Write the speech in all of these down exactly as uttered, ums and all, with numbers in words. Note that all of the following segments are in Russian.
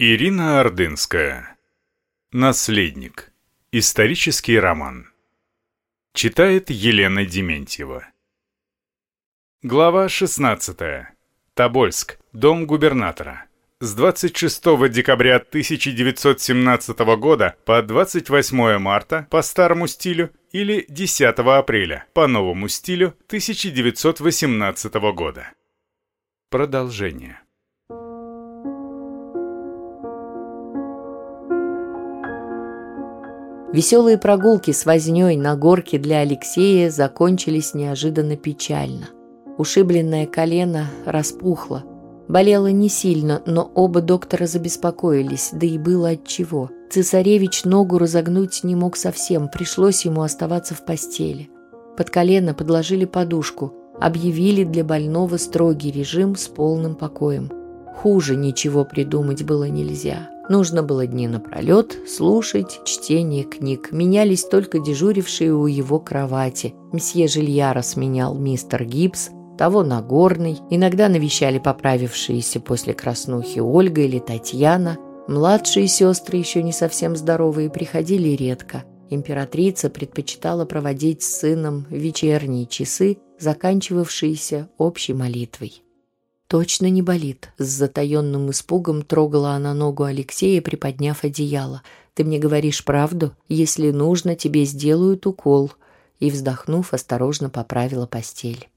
Ирина Ордынская. Наследник. Исторический роман. Читает Елена Дементьева. Глава шестнадцатая. Тобольск. Дом губернатора. С двадцать шестого декабря тысяча девятьсот семнадцатого года по двадцать восьмое марта по старому стилю или десятого апреля по новому стилю тысяча девятьсот восемнадцатого года. Продолжение. Веселые прогулки с вознёй на горке для Алексея закончились неожиданно печально. Ушибленное колено распухло. Болело не сильно, но оба доктора забеспокоились, да и было отчего. Цесаревич ногу разогнуть не мог совсем, пришлось ему оставаться в постели. Под колено подложили подушку, объявили для больного строгий режим с полным покоем. Хуже ничего придумать было нельзя. Нужно было дни напролет слушать чтение книг. Менялись только дежурившие у его кровати. Мсье Жильяра сменял мистер Гиббс, того Нагорный. Иногда навещали поправившиеся после краснухи Ольга или Татьяна. Младшие сестры, еще не совсем здоровые, приходили редко. Императрица предпочитала проводить с сыном вечерние часы, заканчивавшиеся общей молитвой. «Точно не болит?» С затаенным испугом трогала она ногу Алексея, приподняв одеяло. «Ты мне говоришь правду? Если нужно, тебе сделают укол». И, вздохнув, осторожно поправила постель.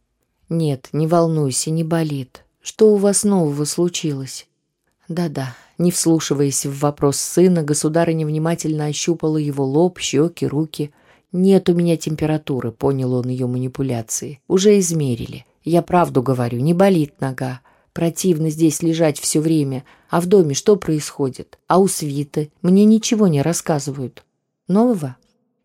«Нет, не волнуйся, не болит. Что у вас нового случилось?» «Да-да». Не вслушиваясь в вопрос сына, государыня внимательно ощупала его лоб, щеки, руки. «Нет у меня температуры», — понял он ее манипуляции. «Уже измерили». «Я правду говорю, не болит нога. Противно здесь лежать все время. А в доме что происходит? А у свиты? Мне ничего не рассказывают». «Нового?»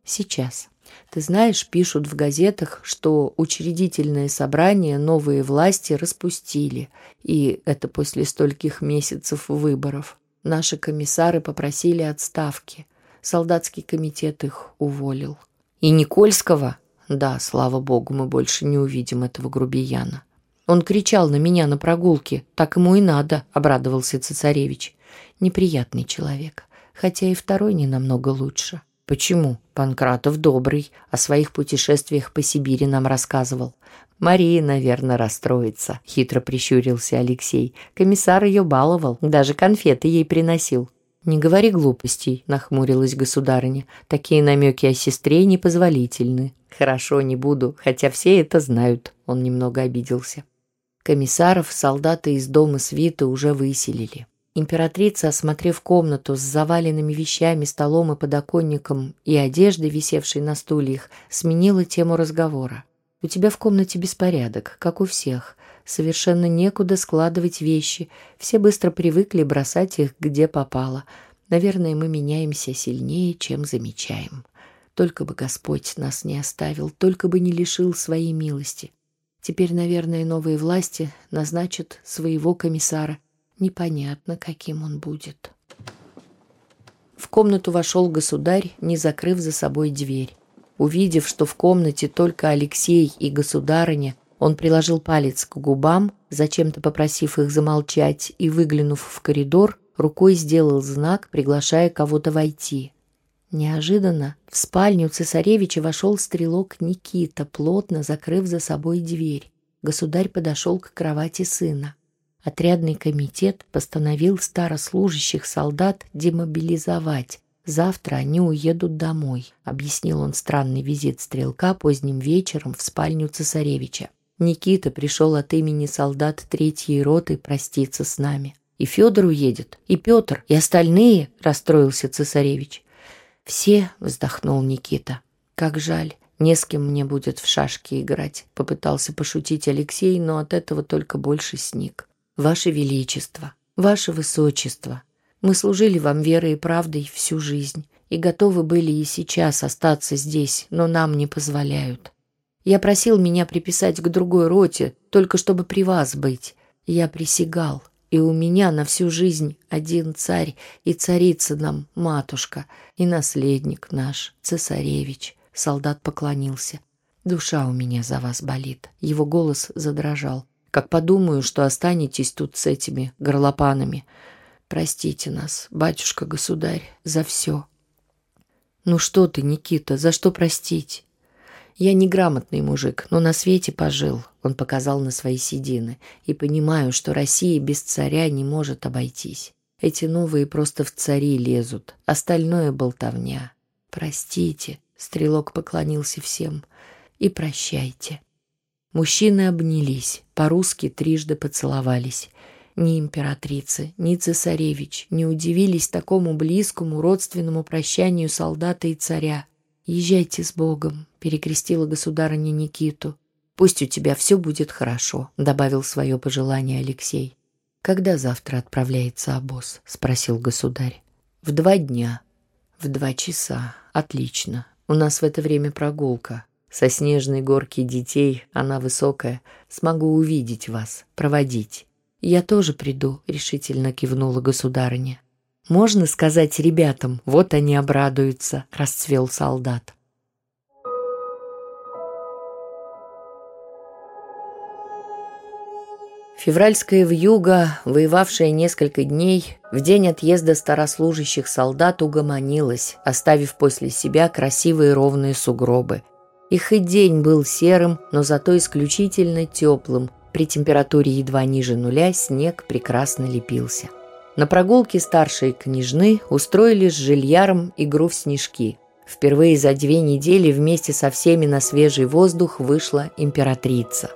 «Сейчас. Ты знаешь, пишут в газетах, что учредительное собрание новые власти распустили. И это после стольких месяцев выборов. Наши комиссары попросили отставки. Солдатский комитет их уволил». «И Никольского?» «Да, слава богу, мы больше не увидим этого грубияна. Он кричал на меня на прогулке. Так ему и надо», — обрадовался цесаревич. «Неприятный человек, хотя и второй не намного лучше». «Почему? Панкратов добрый, о своих путешествиях по Сибири нам рассказывал». «Мария, наверное, расстроится», — хитро прищурился Алексей. «Комиссар ее баловал, даже конфеты ей приносил». «Не говори глупостей», — нахмурилась государыня. «Такие намеки о сестре непозволительны». «Хорошо, не буду, хотя все это знают», — он немного обиделся. Комиссаров солдаты из дома свиты уже выселили. Императрица, осмотрев комнату с заваленными вещами, столом и подоконником и одеждой, висевшей на стульях, сменила тему разговора. «У тебя в комнате беспорядок, как у всех. Совершенно некуда складывать вещи. Все быстро привыкли бросать их где попало. Наверное, мы меняемся сильнее, чем замечаем. Только бы Господь нас не оставил, только бы не лишил своей милости. Теперь, наверное, новые власти назначат своего комиссара. Непонятно, каким он будет». В комнату вошел государь, не закрыв за собой дверь. Увидев, что в комнате только Алексей и государыня, он приложил палец к губам, зачем-то попросив их замолчать, и, выглянув в коридор, рукой сделал знак, приглашая кого-то войти. Неожиданно в спальню цесаревича вошел стрелок Никита, плотно закрыв за собой дверь. Государь подошел к кровати сына. Отрядный комитет постановил старослужащих солдат демобилизовать. «Завтра они уедут домой», — объяснил он странный визит стрелка поздним вечером в спальню цесаревича. «Никита пришел от имени солдат третьей роты проститься с нами. И Федор уедет, и Петр, и остальные», — расстроился цесаревич. «Все», — вздохнул Никита. «Как жаль, не с кем мне будет в шашки играть», — попытался пошутить Алексей, но от этого только больше сник. «Ваше Величество, Ваше Высочество, мы служили вам верой и правдой всю жизнь и готовы были и сейчас остаться здесь, но нам не позволяют. Я просил меня приписать к другой роте, только чтобы при вас быть. Я присягал, и у меня на всю жизнь один царь и царица нам, матушка, и наследник наш, цесаревич». Солдат поклонился. «Душа у меня за вас болит». Его голос задрожал. «Как подумаю, что останетесь тут с этими горлопанами». Простите нас, батюшка-государь, за все. Ну что ты, Никита, за что простить? Я неграмотный мужик, но на свете пожил, он показал на свои седины, и понимаю, что Россия без царя не может обойтись. Эти новые просто в цари лезут, остальное болтовня. Простите, стрелок поклонился всем, и прощайте. Мужчины обнялись, по-русски трижды поцеловались. Ни императрицы, ни цесаревич не удивились такому близкому родственному прощанию солдата и царя. «Езжайте с Богом», — перекрестила государыня Никиту. «Пусть у тебя все будет хорошо», — добавил свое пожелание Алексей. «Когда завтра отправляется обоз?» — спросил государь. «В два дня». «В два часа. Отлично. У нас в это время прогулка. Со снежной горки детей, она высокая, смогу увидеть вас, проводить». «Я тоже приду», — решительно кивнула государыня. «Можно сказать ребятам, вот они обрадуются», — расцвел солдат. Февральская вьюга, воевавшая несколько дней, в день отъезда старослужащих солдат угомонилась, оставив после себя красивые ровные сугробы. Их и день был серым, но зато исключительно теплым. При температуре едва ниже нуля снег прекрасно лепился. На прогулке старшие княжны устроили с Жильяром игру в снежки. Впервые за две недели вместе со всеми на свежий воздух вышла императрица.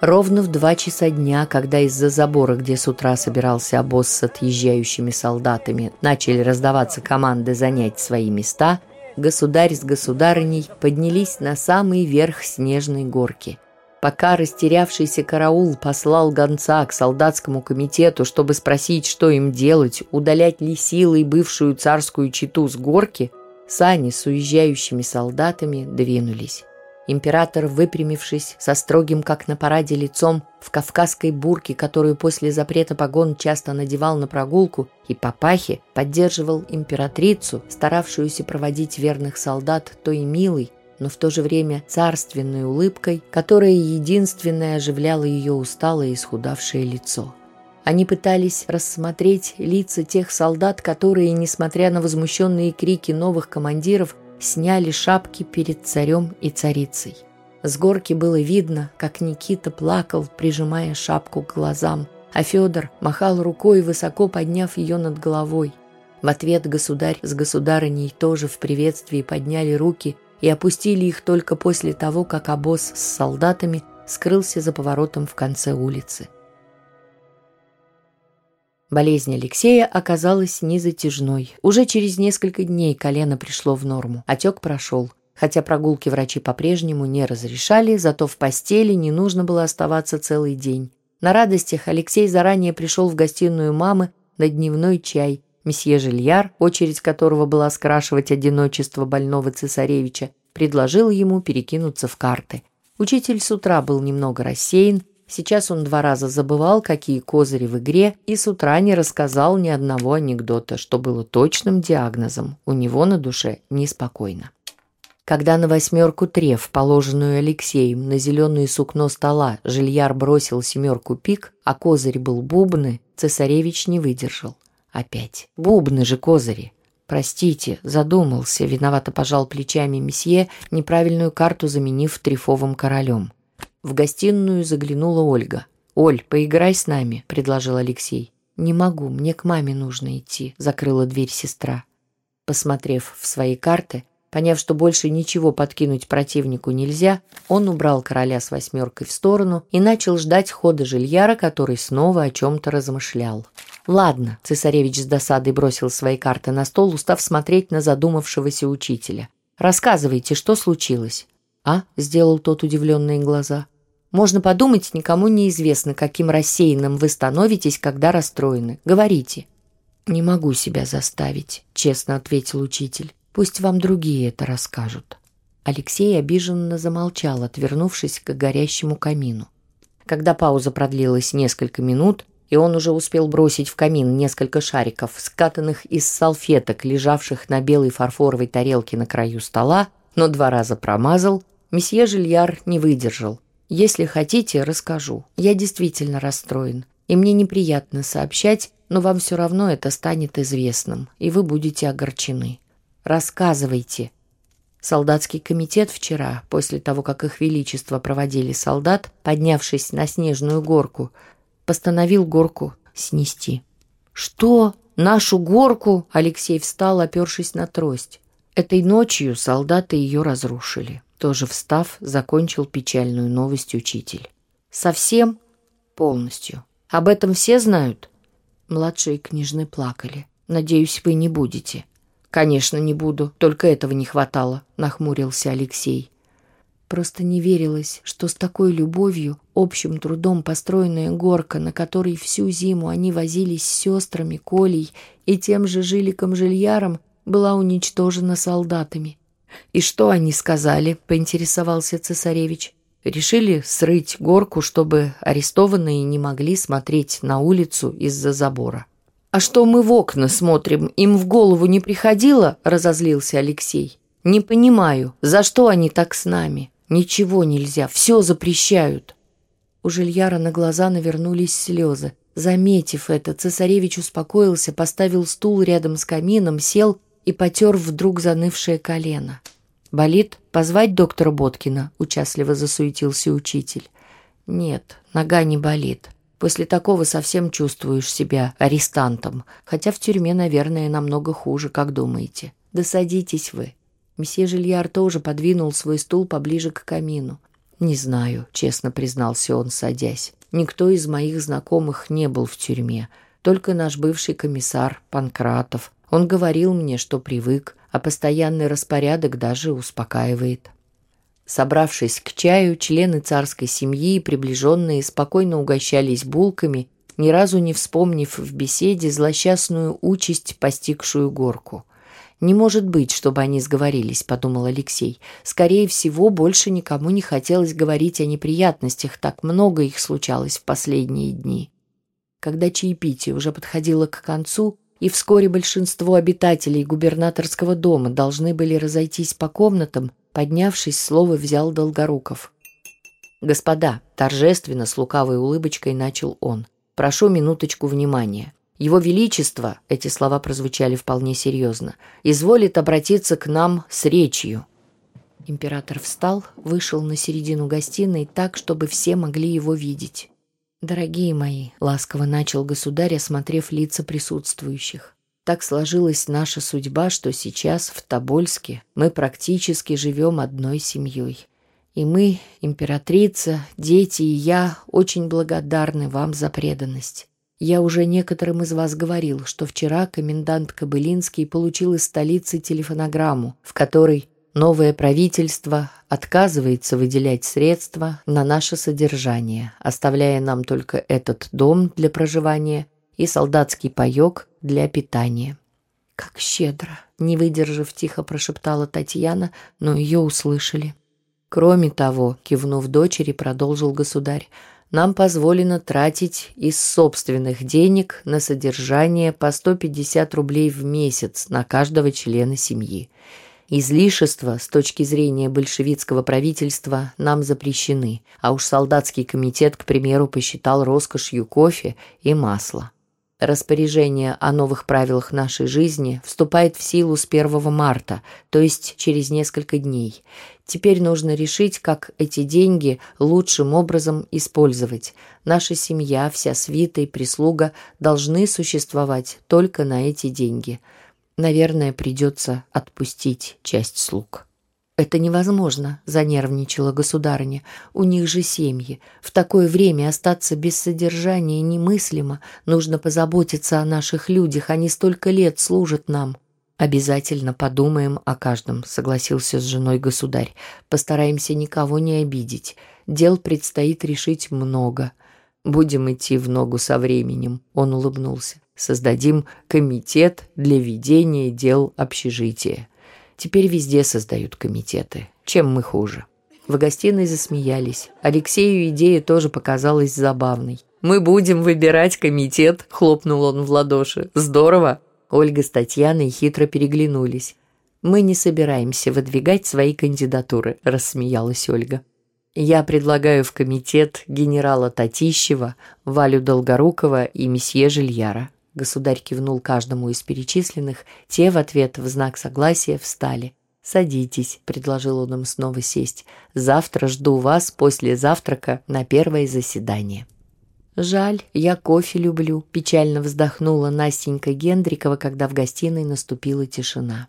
Ровно в два часа дня, когда из-за забора, где с утра собирался обоз с отъезжающими солдатами, начали раздаваться команды занять свои места, государь с государыней поднялись на самый верх снежной горки. Пока растерявшийся караул послал гонца к солдатскому комитету, чтобы спросить, что им делать, удалять ли силой бывшую царскую чету с горки, сани с уезжающими солдатами двинулись. Император, выпрямившись, со строгим, как на параде, лицом, в кавказской бурке, которую после запрета погон часто надевал на прогулку, и папахе, поддерживал императрицу, старавшуюся проводить верных солдат той милой, но в то же время царственной улыбкой, которая единственная оживляла ее усталое и исхудавшее лицо. Они пытались рассмотреть лица тех солдат, которые, несмотря на возмущенные крики новых командиров, сняли шапки перед царем и царицей. С горки было видно, как Никита плакал, прижимая шапку к глазам, а Федор махал рукой, высоко подняв ее над головой. В ответ государь с государыней тоже в приветствии подняли руки и опустили их только после того, как обоз с солдатами скрылся за поворотом в конце улицы. Болезнь Алексея оказалась незатяжной. Уже через несколько дней колено пришло в норму, отек прошел. Хотя прогулки врачи по-прежнему не разрешали, зато в постели не нужно было оставаться целый день. На радостях Алексей заранее пришел в гостиную мамы на дневной чай. Мсье Жильяр, очередь которого была скрашивать одиночество больного цесаревича, предложил ему перекинуться в карты. Учитель с утра был немного рассеян, сейчас он два раза забывал, какие козыри в игре, и с утра не рассказал ни одного анекдота, что было точным диагнозом, у него на душе неспокойно. Когда на восьмерку треф, положенную Алексеем на зеленое сукно стола, Жильяр бросил семерку пик, а козырь был бубны, цесаревич не выдержал. Опять. Бубны же козыри. Простите, задумался, виновато пожал плечами месье, неправильную карту заменив трефовым королем. В гостиную заглянула Ольга. «Оль, поиграй с нами», — предложил Алексей. «Не могу, мне к маме нужно идти», — закрыла дверь сестра. Посмотрев в свои карты, поняв, что больше ничего подкинуть противнику нельзя, он убрал короля с восьмеркой в сторону и начал ждать хода Жильяра, который снова о чем-то размышлял. «Ладно», — цесаревич с досадой бросил свои карты на стол, устав смотреть на задумавшегося учителя. «Рассказывайте, что случилось?» «А?» — сделал тот удивленные глаза. «Можно подумать, никому неизвестно, каким рассеянным вы становитесь, когда расстроены. Говорите». «Не могу себя заставить», — честно ответил учитель. «Пусть вам другие это расскажут». Алексей обиженно замолчал, отвернувшись к горящему камину. Когда пауза продлилась несколько минут, и он уже успел бросить в камин несколько шариков, скатанных из салфеток, лежавших на белой фарфоровой тарелке на краю стола, но два раза промазал, месье Жильяр не выдержал. «Если хотите, расскажу. Я действительно расстроен. и мне неприятно сообщать, но вам все равно это станет известным, и вы будете огорчены. Рассказывайте. Солдатский комитет вчера, после того, как их величество проводили солдат, поднявшись на снежную горку, постановил горку снести. «Что? Нашу горку?» Алексей встал, опершись на трость. Этой ночью солдаты ее разрушили. Тоже встав, закончил печальную новость учитель. «Совсем?» «Полностью. Об этом все знают?» Младшие княжны плакали. «Надеюсь, вы не будете». «Конечно, не буду. Только этого не хватало», — нахмурился Алексей. Просто не верилось, что с такой любовью, общим трудом построенная горка, на которой всю зиму они возились с сестрами Колей и тем же Жиликом Жильяром, была уничтожена солдатами. «И что они сказали?» — поинтересовался цесаревич. «Решили срыть горку, чтобы арестованные не могли смотреть на улицу из-за забора». «А что мы в окна смотрим? Им в голову не приходило?» – разозлился Алексей. «Не понимаю, за что они так с нами? Ничего нельзя, все запрещают». У Жильяра на глаза навернулись слезы. Заметив это, цесаревич успокоился, поставил стул рядом с камином, сел и потер вдруг занывшее колено. «Болит? Позвать доктора Боткина?» – участливо засуетился учитель. «Нет, нога не болит. После такого совсем чувствуешь себя арестантом. Хотя в тюрьме, наверное, намного хуже, как думаете. Да садитесь вы». Мсье Жильяр тоже подвинул свой стул поближе к камину. «Не знаю», — честно признался он, садясь. «Никто из моих знакомых не был в тюрьме. Только наш бывший комиссар Панкратов. Он говорил мне, что привык, а постоянный распорядок даже успокаивает». Собравшись к чаю, члены царской семьи и приближенные спокойно угощались булками, ни разу не вспомнив в беседе злосчастную участь, постигшую горку. «Не может быть, чтобы они сговорились», — подумал Алексей. «Скорее всего, больше никому не хотелось говорить о неприятностях, так много их случалось в последние дни». Когда чаепитие уже подходило к концу, и вскоре большинство обитателей губернаторского дома должны были разойтись по комнатам, поднявшись, слово взял Долгоруков. «Господа», — торжественно, с лукавой улыбочкой начал он, — «прошу минуточку внимания. Его Величество», — эти слова прозвучали вполне серьезно, — «изволит обратиться к нам с речью». Император встал, вышел на середину гостиной так, чтобы все могли его видеть. «Дорогие мои», — ласково начал государь, осмотрев лица присутствующих, — «так сложилась наша судьба, что сейчас в Тобольске мы практически живем одной семьей. И мы, императрица, дети и я, очень благодарны вам за преданность. Я уже некоторым из вас говорил, что вчера комендант Кобылинский получил из столицы телефонограмму, в которой новое правительство отказывается выделять средства на наше содержание, оставляя нам только этот дом для проживания и солдатский паёк для питания». «Как щедро!» — не выдержав, тихо прошептала Татьяна, но ее услышали. «Кроме того, — кивнув дочери, продолжил государь, — нам позволено тратить из собственных денег на содержание по сто пятьдесят рублей в месяц на каждого члена семьи. Излишества с точки зрения большевистского правительства нам запрещены, а уж солдатский комитет, к примеру, посчитал роскошью кофе и масло. Распоряжение о новых правилах нашей жизни вступает в силу с первого марта, то есть через несколько дней. Теперь нужно решить, как эти деньги лучшим образом использовать. Наша семья, вся свита и прислуга должны существовать только на эти деньги. Наверное, придется отпустить часть слуг». «Это невозможно», — занервничала государыня. «У них же семьи. В такое время остаться без содержания немыслимо. Нужно позаботиться о наших людях. Они столько лет служат нам». «Обязательно подумаем о каждом», — согласился с женой государь. «Постараемся никого не обидеть. Дел предстоит решить много. Будем идти в ногу со временем», — он улыбнулся. «Создадим комитет для ведения дел общежития. Теперь везде создают комитеты. Чем мы хуже?» В гостиной засмеялись. Алексею идея тоже показалась забавной. «Мы будем выбирать комитет», — хлопнул он в ладоши. «Здорово!» Ольга с Татьяной хитро переглянулись. «Мы не собираемся выдвигать свои кандидатуры», — рассмеялась Ольга. Я предлагаю в комитет генерала Татищева, Валю Долгорукова и месье Жильяра». Государь кивнул каждому из перечисленных, те в ответ в знак согласия встали. «Садитесь», — предложил он им снова сесть. «Завтра жду вас после завтрака на первое заседание». «Жаль, я кофе люблю», — печально вздохнула Настенька Гендрикова, когда в гостиной наступила тишина.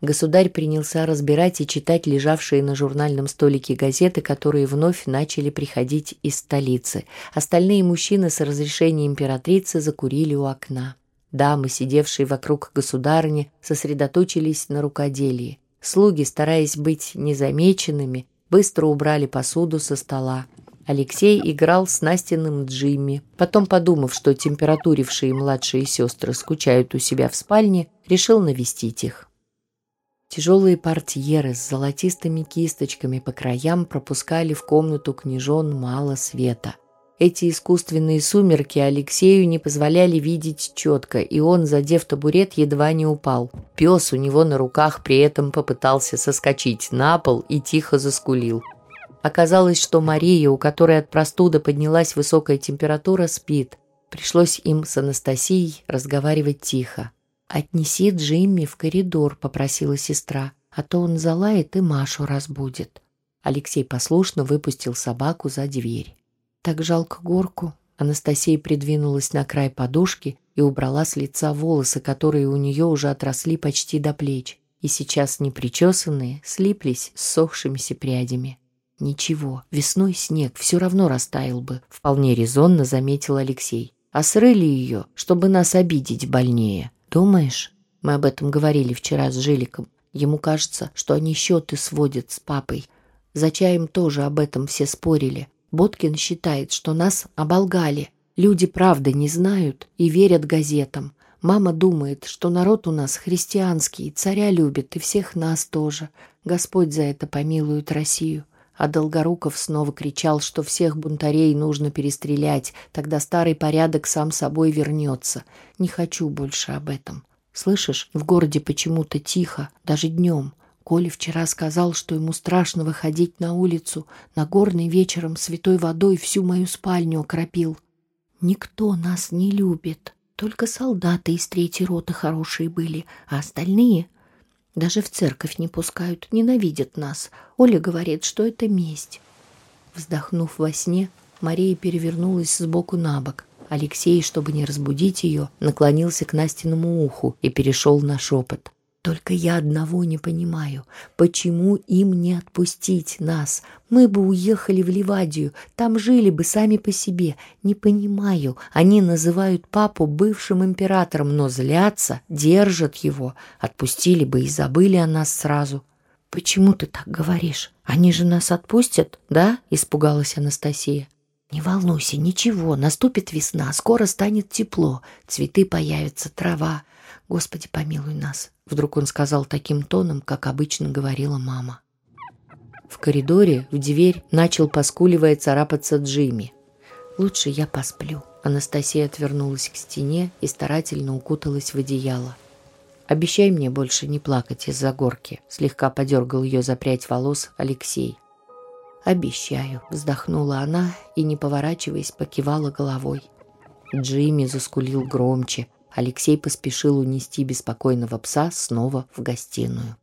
Государь принялся разбирать и читать лежавшие на журнальном столике газеты, которые вновь начали приходить из столицы. Остальные мужчины с разрешения императрицы закурили у окна. Дамы, сидевшие вокруг государыни, сосредоточились на рукоделии. Слуги, стараясь быть незамеченными, быстро убрали посуду со стола. Алексей играл с Настиным Джимми. Потом, подумав, что температурившие младшие сестры скучают у себя в спальне, решил навестить их. Тяжелые портьеры с золотистыми кисточками по краям пропускали в комнату княжон мало света. Эти искусственные сумерки Алексею не позволяли видеть четко, и он, задев табурет, едва не упал. Пес у него на руках при этом попытался соскочить на пол и тихо заскулил. Оказалось, что Мария, у которой от простуды поднялась высокая температура, спит. Пришлось им с Анастасией разговаривать тихо. «Отнеси Джимми в коридор», — попросила сестра, «а то он залает и Машу разбудит». Алексей послушно выпустил собаку за дверь. «Так жалко горку». Анастасия придвинулась на край подушки и убрала с лица волосы, которые у нее уже отросли почти до плеч, и сейчас непричесанные слиплись с ссохшимися прядями. «Ничего, весной снег все равно растаял бы», — вполне резонно заметил Алексей. «А срыли ее, чтобы нас обидеть больнее». «Думаешь? Мы об этом говорили вчера с Жиликом. Ему кажется, что они счеты сводят с папой. За чаем тоже об этом все спорили. Боткин считает, что нас оболгали. Люди правды не знают и верят газетам. Мама думает, что народ у нас христианский, царя любит, и всех нас тоже. Господь за это помилует Россию». А Долгоруков снова кричал, что всех бунтарей нужно перестрелять, тогда старый порядок сам собой вернется. Не хочу больше об этом. Слышишь, в городе почему-то тихо, даже днем. Коля вчера сказал, что ему страшно выходить на улицу. Нагорный вечером святой водой всю мою спальню окропил. «Никто нас не любит. Только солдаты из третьей роты хорошие были, а остальные... Даже в церковь не пускают, ненавидят нас. Оля говорит, что это месть». Вздохнув во сне, Мария перевернулась сбоку на бок. Алексей, чтобы не разбудить ее, наклонился к Настиному уху и перешел на шепот. «Только я одного не понимаю. Почему им не отпустить нас? Мы бы уехали в Ливадию, там жили бы сами по себе. Не понимаю. Они называют папу бывшим императором, но злятся, держат его. Отпустили бы и забыли о нас сразу». «Почему ты так говоришь? Они же нас отпустят, да?» – испугалась Анастасия. «Не волнуйся, ничего. Наступит весна, скоро станет тепло. Цветы появятся, трава. Господи, помилуй нас», — вдруг он сказал таким тоном, как обычно говорила мама. В коридоре в дверь начал, поскуливая, царапаться Джимми. «Лучше я посплю». Анастасия отвернулась к стене и старательно укуталась в одеяло. «Обещай мне больше не плакать из-за горки», — слегка подергал ее за прядь волос Алексей. «Обещаю», — вздохнула она и, не поворачиваясь, покивала головой. Джимми заскулил громче. Алексей поспешил унести беспокойного пса снова в гостиную.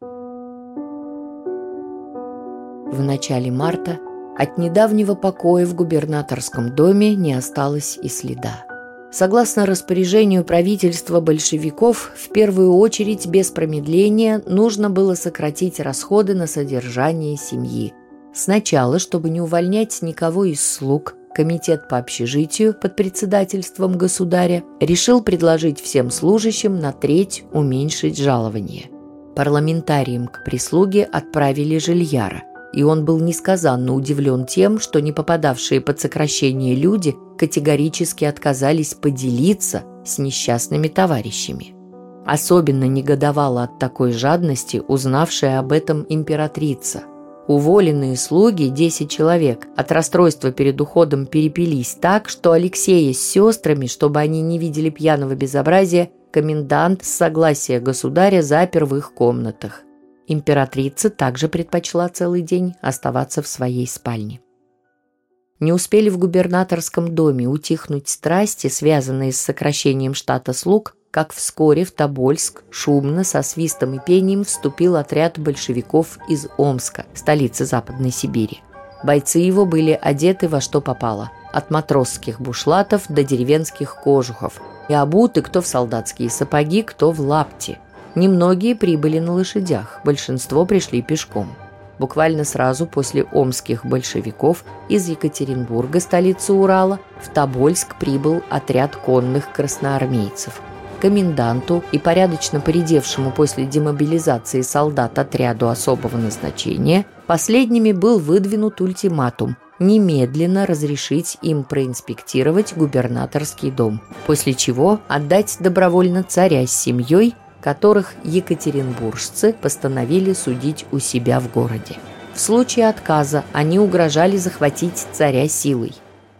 В начале марта от недавнего покоя в губернаторском доме не осталось и следа. Согласно распоряжению правительства большевиков, в первую очередь без промедления нужно было сократить расходы на содержание семьи. Сначала, чтобы не увольнять никого из слуг, комитет по общежитию под председательством государя решил предложить всем служащим на треть уменьшить жалование. Парламентарием к прислуге отправили Жильяра, и он был несказанно удивлен тем, что не попадавшие под сокращение люди категорически отказались поделиться с несчастными товарищами. Особенно негодовала от такой жадности узнавшая об этом императрица. Уволенные слуги, десять человек, от расстройства перед уходом перепились так, что Алексея с сестрами, чтобы они не видели пьяного безобразия, комендант с согласия государя запер в их комнатах. Императрица также предпочла целый день оставаться в своей спальне. Не успели в губернаторском доме утихнуть страсти, связанные с сокращением штата слуг, как вскоре в Тобольск шумно, со свистом и пением вступил отряд большевиков из Омска, столицы Западной Сибири. Бойцы его были одеты во что попало, от матросских бушлатов до деревенских кожухов, и обуты кто в солдатские сапоги, кто в лапти. Немногие прибыли на лошадях, большинство пришли пешком. Буквально сразу после омских большевиков из Екатеринбурга, столицы Урала, в Тобольск прибыл отряд конных красноармейцев. Коменданту и порядочно поредевшему после демобилизации солдат отряду особого назначения последними был выдвинут ультиматум немедленно разрешить им проинспектировать губернаторский дом, после чего отдать добровольно царя с семьей, которых екатеринбуржцы постановили судить у себя в городе. В случае отказа они угрожали захватить царя силой.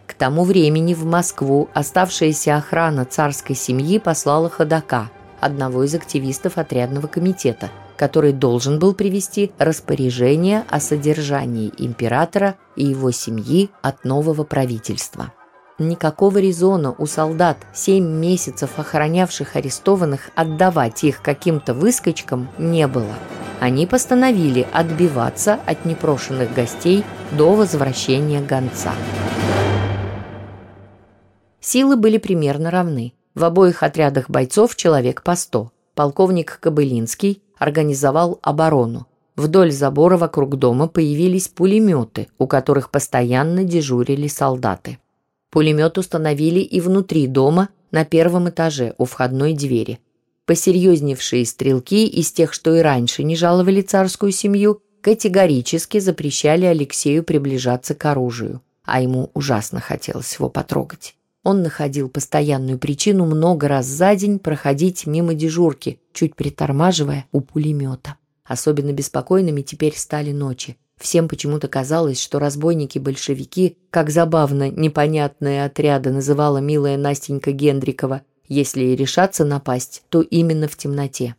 К тому времени в Москву оставшаяся охрана царской семьи послала ходока, одного из активистов отрядного комитета, который должен был привести распоряжение о содержании императора и его семьи от нового правительства. Никакого резона у солдат, семь месяцев охранявших арестованных, отдавать их каким-то выскочкам не было. Они постановили отбиваться от непрошенных гостей до возвращения гонца. Силы были примерно равны. В обоих отрядах бойцов человек по сто. Полковник Кобылинский организовал оборону. Вдоль забора вокруг дома появились пулеметы, у которых постоянно дежурили солдаты. Пулемет установили и внутри дома, на первом этаже, у входной двери. Посерьезневшие стрелки из тех, что и раньше не жаловали царскую семью, категорически запрещали Алексею приближаться к оружию, а ему ужасно хотелось его потрогать. Он находил постоянную причину много раз за день проходить мимо дежурки, чуть притормаживая у пулемета. Особенно беспокойными теперь стали ночи. Всем почему-то казалось, что разбойники-большевики, как забавно непонятные отряды называла милая Настенька Гендрикова, если и решатся напасть, то именно в темноте.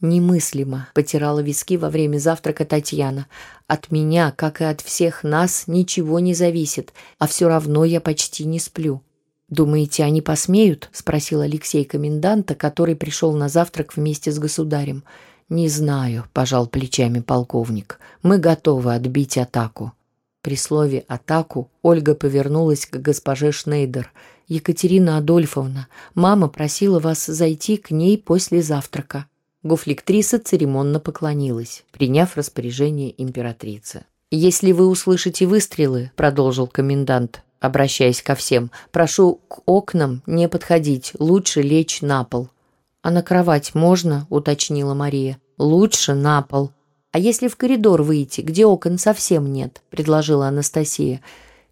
«Немыслимо», — потирала виски во время завтрака Татьяна. «От меня, как и от всех нас, ничего не зависит, а все равно я почти не сплю». «Думаете, они посмеют?» — спросил Алексей коменданта, который пришел на завтрак вместе с государем. «Не знаю», – пожал плечами полковник. «Мы готовы отбить атаку». При слове «атаку» Ольга повернулась к госпоже Шнейдер. «Екатерина Адольфовна, мама просила вас зайти к ней после завтрака». Гофлектриса церемонно поклонилась, приняв распоряжение императрицы. «Если вы услышите выстрелы», – продолжил комендант, обращаясь ко всем, – «прошу к окнам не подходить, лучше лечь на пол». «А на кровать можно?» – уточнила Мария. «Лучше на пол». «А если в коридор выйти, где окон совсем нет?» – предложила Анастасия.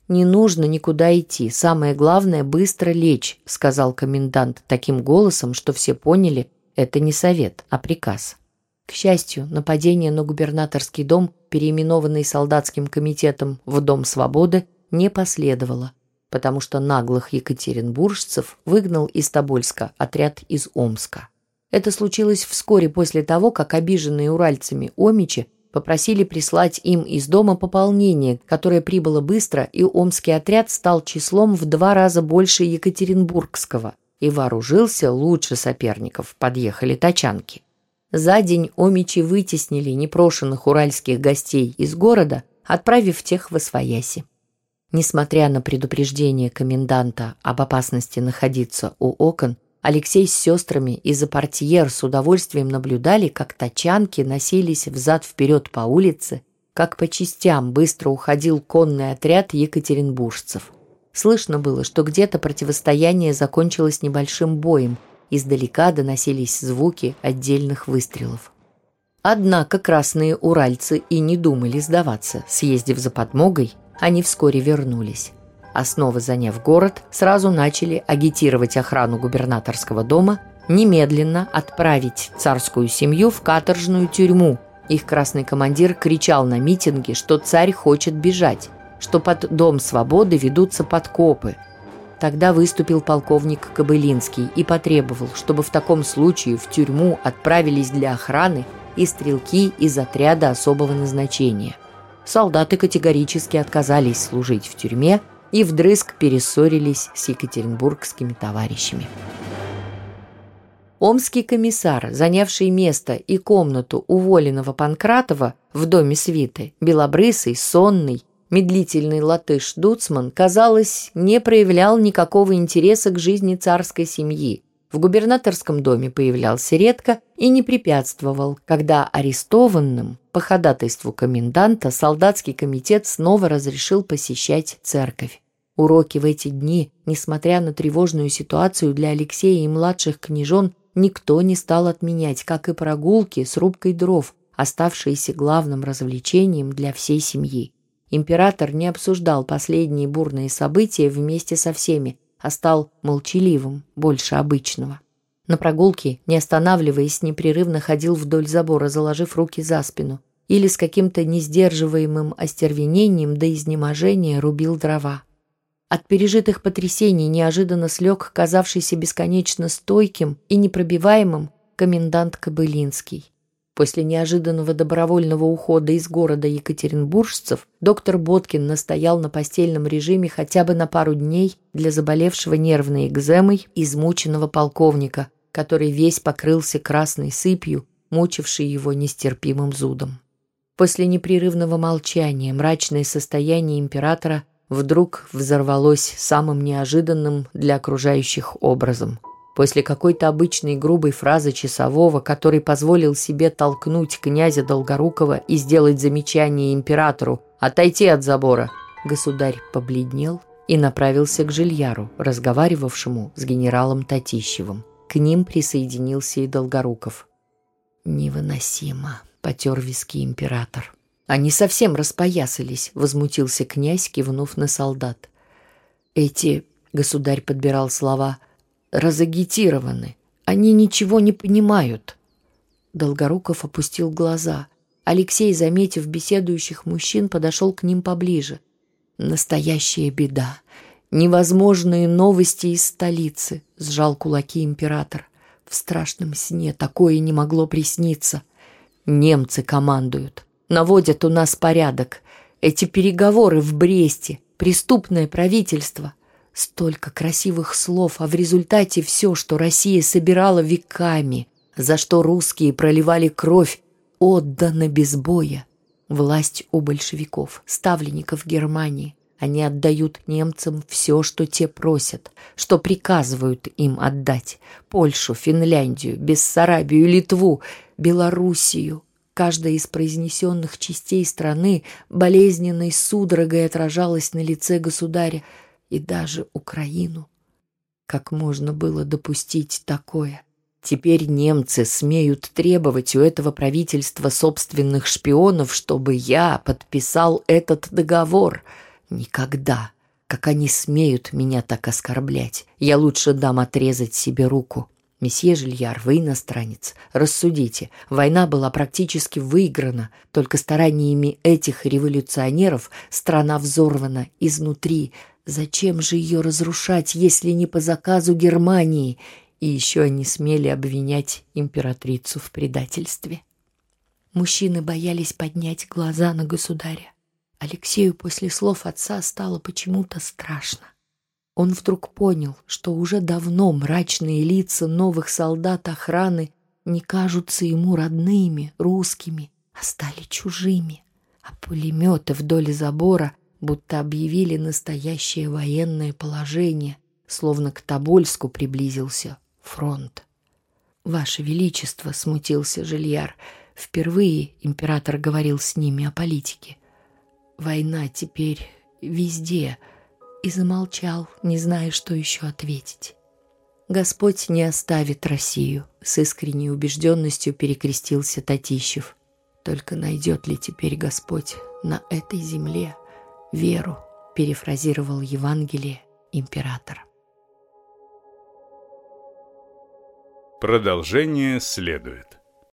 «Не нужно никуда идти. Самое главное – быстро лечь», – сказал комендант таким голосом, что все поняли – это не совет, а приказ. К счастью, нападение на губернаторский дом, переименованный солдатским комитетом в Дом свободы, не последовало, потому что наглых екатеринбуржцев выгнал из Тобольска отряд из Омска. Это случилось вскоре после того, как обиженные уральцами омичи попросили прислать им из дома пополнение, которое прибыло быстро, и омский отряд стал числом в два раза больше екатеринбургского и вооружился лучше соперников, подъехали тачанки. За день омичи вытеснили непрошенных уральских гостей из города, отправив тех в освояси. Несмотря на предупреждение коменданта об опасности находиться у окон, Алексей с сестрами из-за портьер с удовольствием наблюдали, как тачанки носились взад-вперед по улице, как по частям быстро уходил конный отряд екатеринбуржцев. Слышно было, что где-то противостояние закончилось небольшим боем, издалека доносились звуки отдельных выстрелов. Однако красные уральцы и не думали сдаваться, съездив за подмогой, они вскоре вернулись. А снова заняв город, сразу начали агитировать охрану губернаторского дома немедленно отправить царскую семью в каторжную тюрьму. Их красный командир кричал на митинге, что царь хочет бежать, что под Дом свободы ведутся подкопы. Тогда выступил полковник Кобылинский и потребовал, чтобы в таком случае в тюрьму отправились для охраны и стрелки из отряда особого назначения. Солдаты категорически отказались служить в тюрьме и вдрызг перессорились с екатеринбургскими товарищами. Омский комиссар, занявший место и комнату уволенного Панкратова в доме свиты, белобрысый, сонный, медлительный латыш Дуцман, казалось, не проявлял никакого интереса к жизни царской семьи. В губернаторском доме появлялся редко и не препятствовал, когда арестованным по ходатайству коменданта солдатский комитет снова разрешил посещать церковь. Уроки в эти дни, несмотря на тревожную ситуацию для Алексея и младших княжон, никто не стал отменять, как и прогулки с рубкой дров, оставшиеся главным развлечением для всей семьи. Император не обсуждал последние бурные события вместе со всеми, а стал молчаливым, больше обычного. На прогулке, не останавливаясь, непрерывно ходил вдоль забора, заложив руки за спину, или с каким-то несдерживаемым остервенением до изнеможения рубил дрова. От пережитых потрясений неожиданно слег казавшийся бесконечно стойким и непробиваемым комендант Кобылинский. После неожиданного добровольного ухода из города екатеринбуржцев доктор Боткин настоял на постельном режиме хотя бы на пару дней для заболевшего нервной экземой измученного полковника, который весь покрылся красной сыпью, мучившей его нестерпимым зудом. После непрерывного молчания мрачное состояние императора вдруг взорвалось самым неожиданным для окружающих образом. После какой-то обычной грубой фразы часового, который позволил себе толкнуть князя Долгорукова и сделать замечание императору «Отойти от забора», государь побледнел и направился к Жильяру, разговаривавшему с генералом Татищевым. К ним присоединился и Долгоруков. «Невыносимо», — потер виски император. «Они совсем распоясались», — возмутился князь, кивнув на солдат. «Эти», — государь подбирал слова, — разагитированы. Они ничего не понимают». Долгоруков опустил глаза. Алексей, заметив беседующих мужчин, подошел к ним поближе. «Настоящая беда. Невозможные новости из столицы», — сжал кулаки император. «В страшном сне такое не могло присниться. Немцы командуют. Наводят у нас порядок. Эти переговоры в Бресте. Преступное правительство». Столько красивых слов, а в результате все, что Россия собирала веками, за что русские проливали кровь, отдано без боя. Власть у большевиков, ставленников Германии. Они отдают немцам все, что те просят, что приказывают им отдать. Польшу, Финляндию, Бессарабию, Литву, Белоруссию. Каждая из произнесенных частей страны болезненной судорогой отражалась на лице государя. И даже Украину. Как можно было допустить такое? Теперь немцы смеют требовать у этого правительства собственных шпионов, чтобы я подписал этот договор. Никогда. Как они смеют меня так оскорблять? Я лучше дам отрезать себе руку. Мсье Жильяр, вы иностранец. Рассудите. Война была практически выиграна. Только стараниями этих революционеров страна взорвана изнутри. Зачем же ее разрушать, если не по заказу Германии? И еще они смели обвинять императрицу в предательстве. Мужчины боялись поднять глаза на государя. Алексею после слов отца стало почему-то страшно. Он вдруг понял, что уже давно мрачные лица новых солдат охраны не кажутся ему родными, русскими, а стали чужими. А пулеметы вдоль забора будто объявили настоящее военное положение, словно к Тобольску приблизился фронт. «Ваше Величество», — смутился Жильяр, — впервые император говорил с ними о политике. «Война теперь везде», — и замолчал, не зная, что еще ответить. «Господь не оставит Россию», — с искренней убежденностью перекрестился Татищев. «Только найдет ли теперь Господь на этой земле веру?» — перефразировал Евангелие император. Продолжение следует.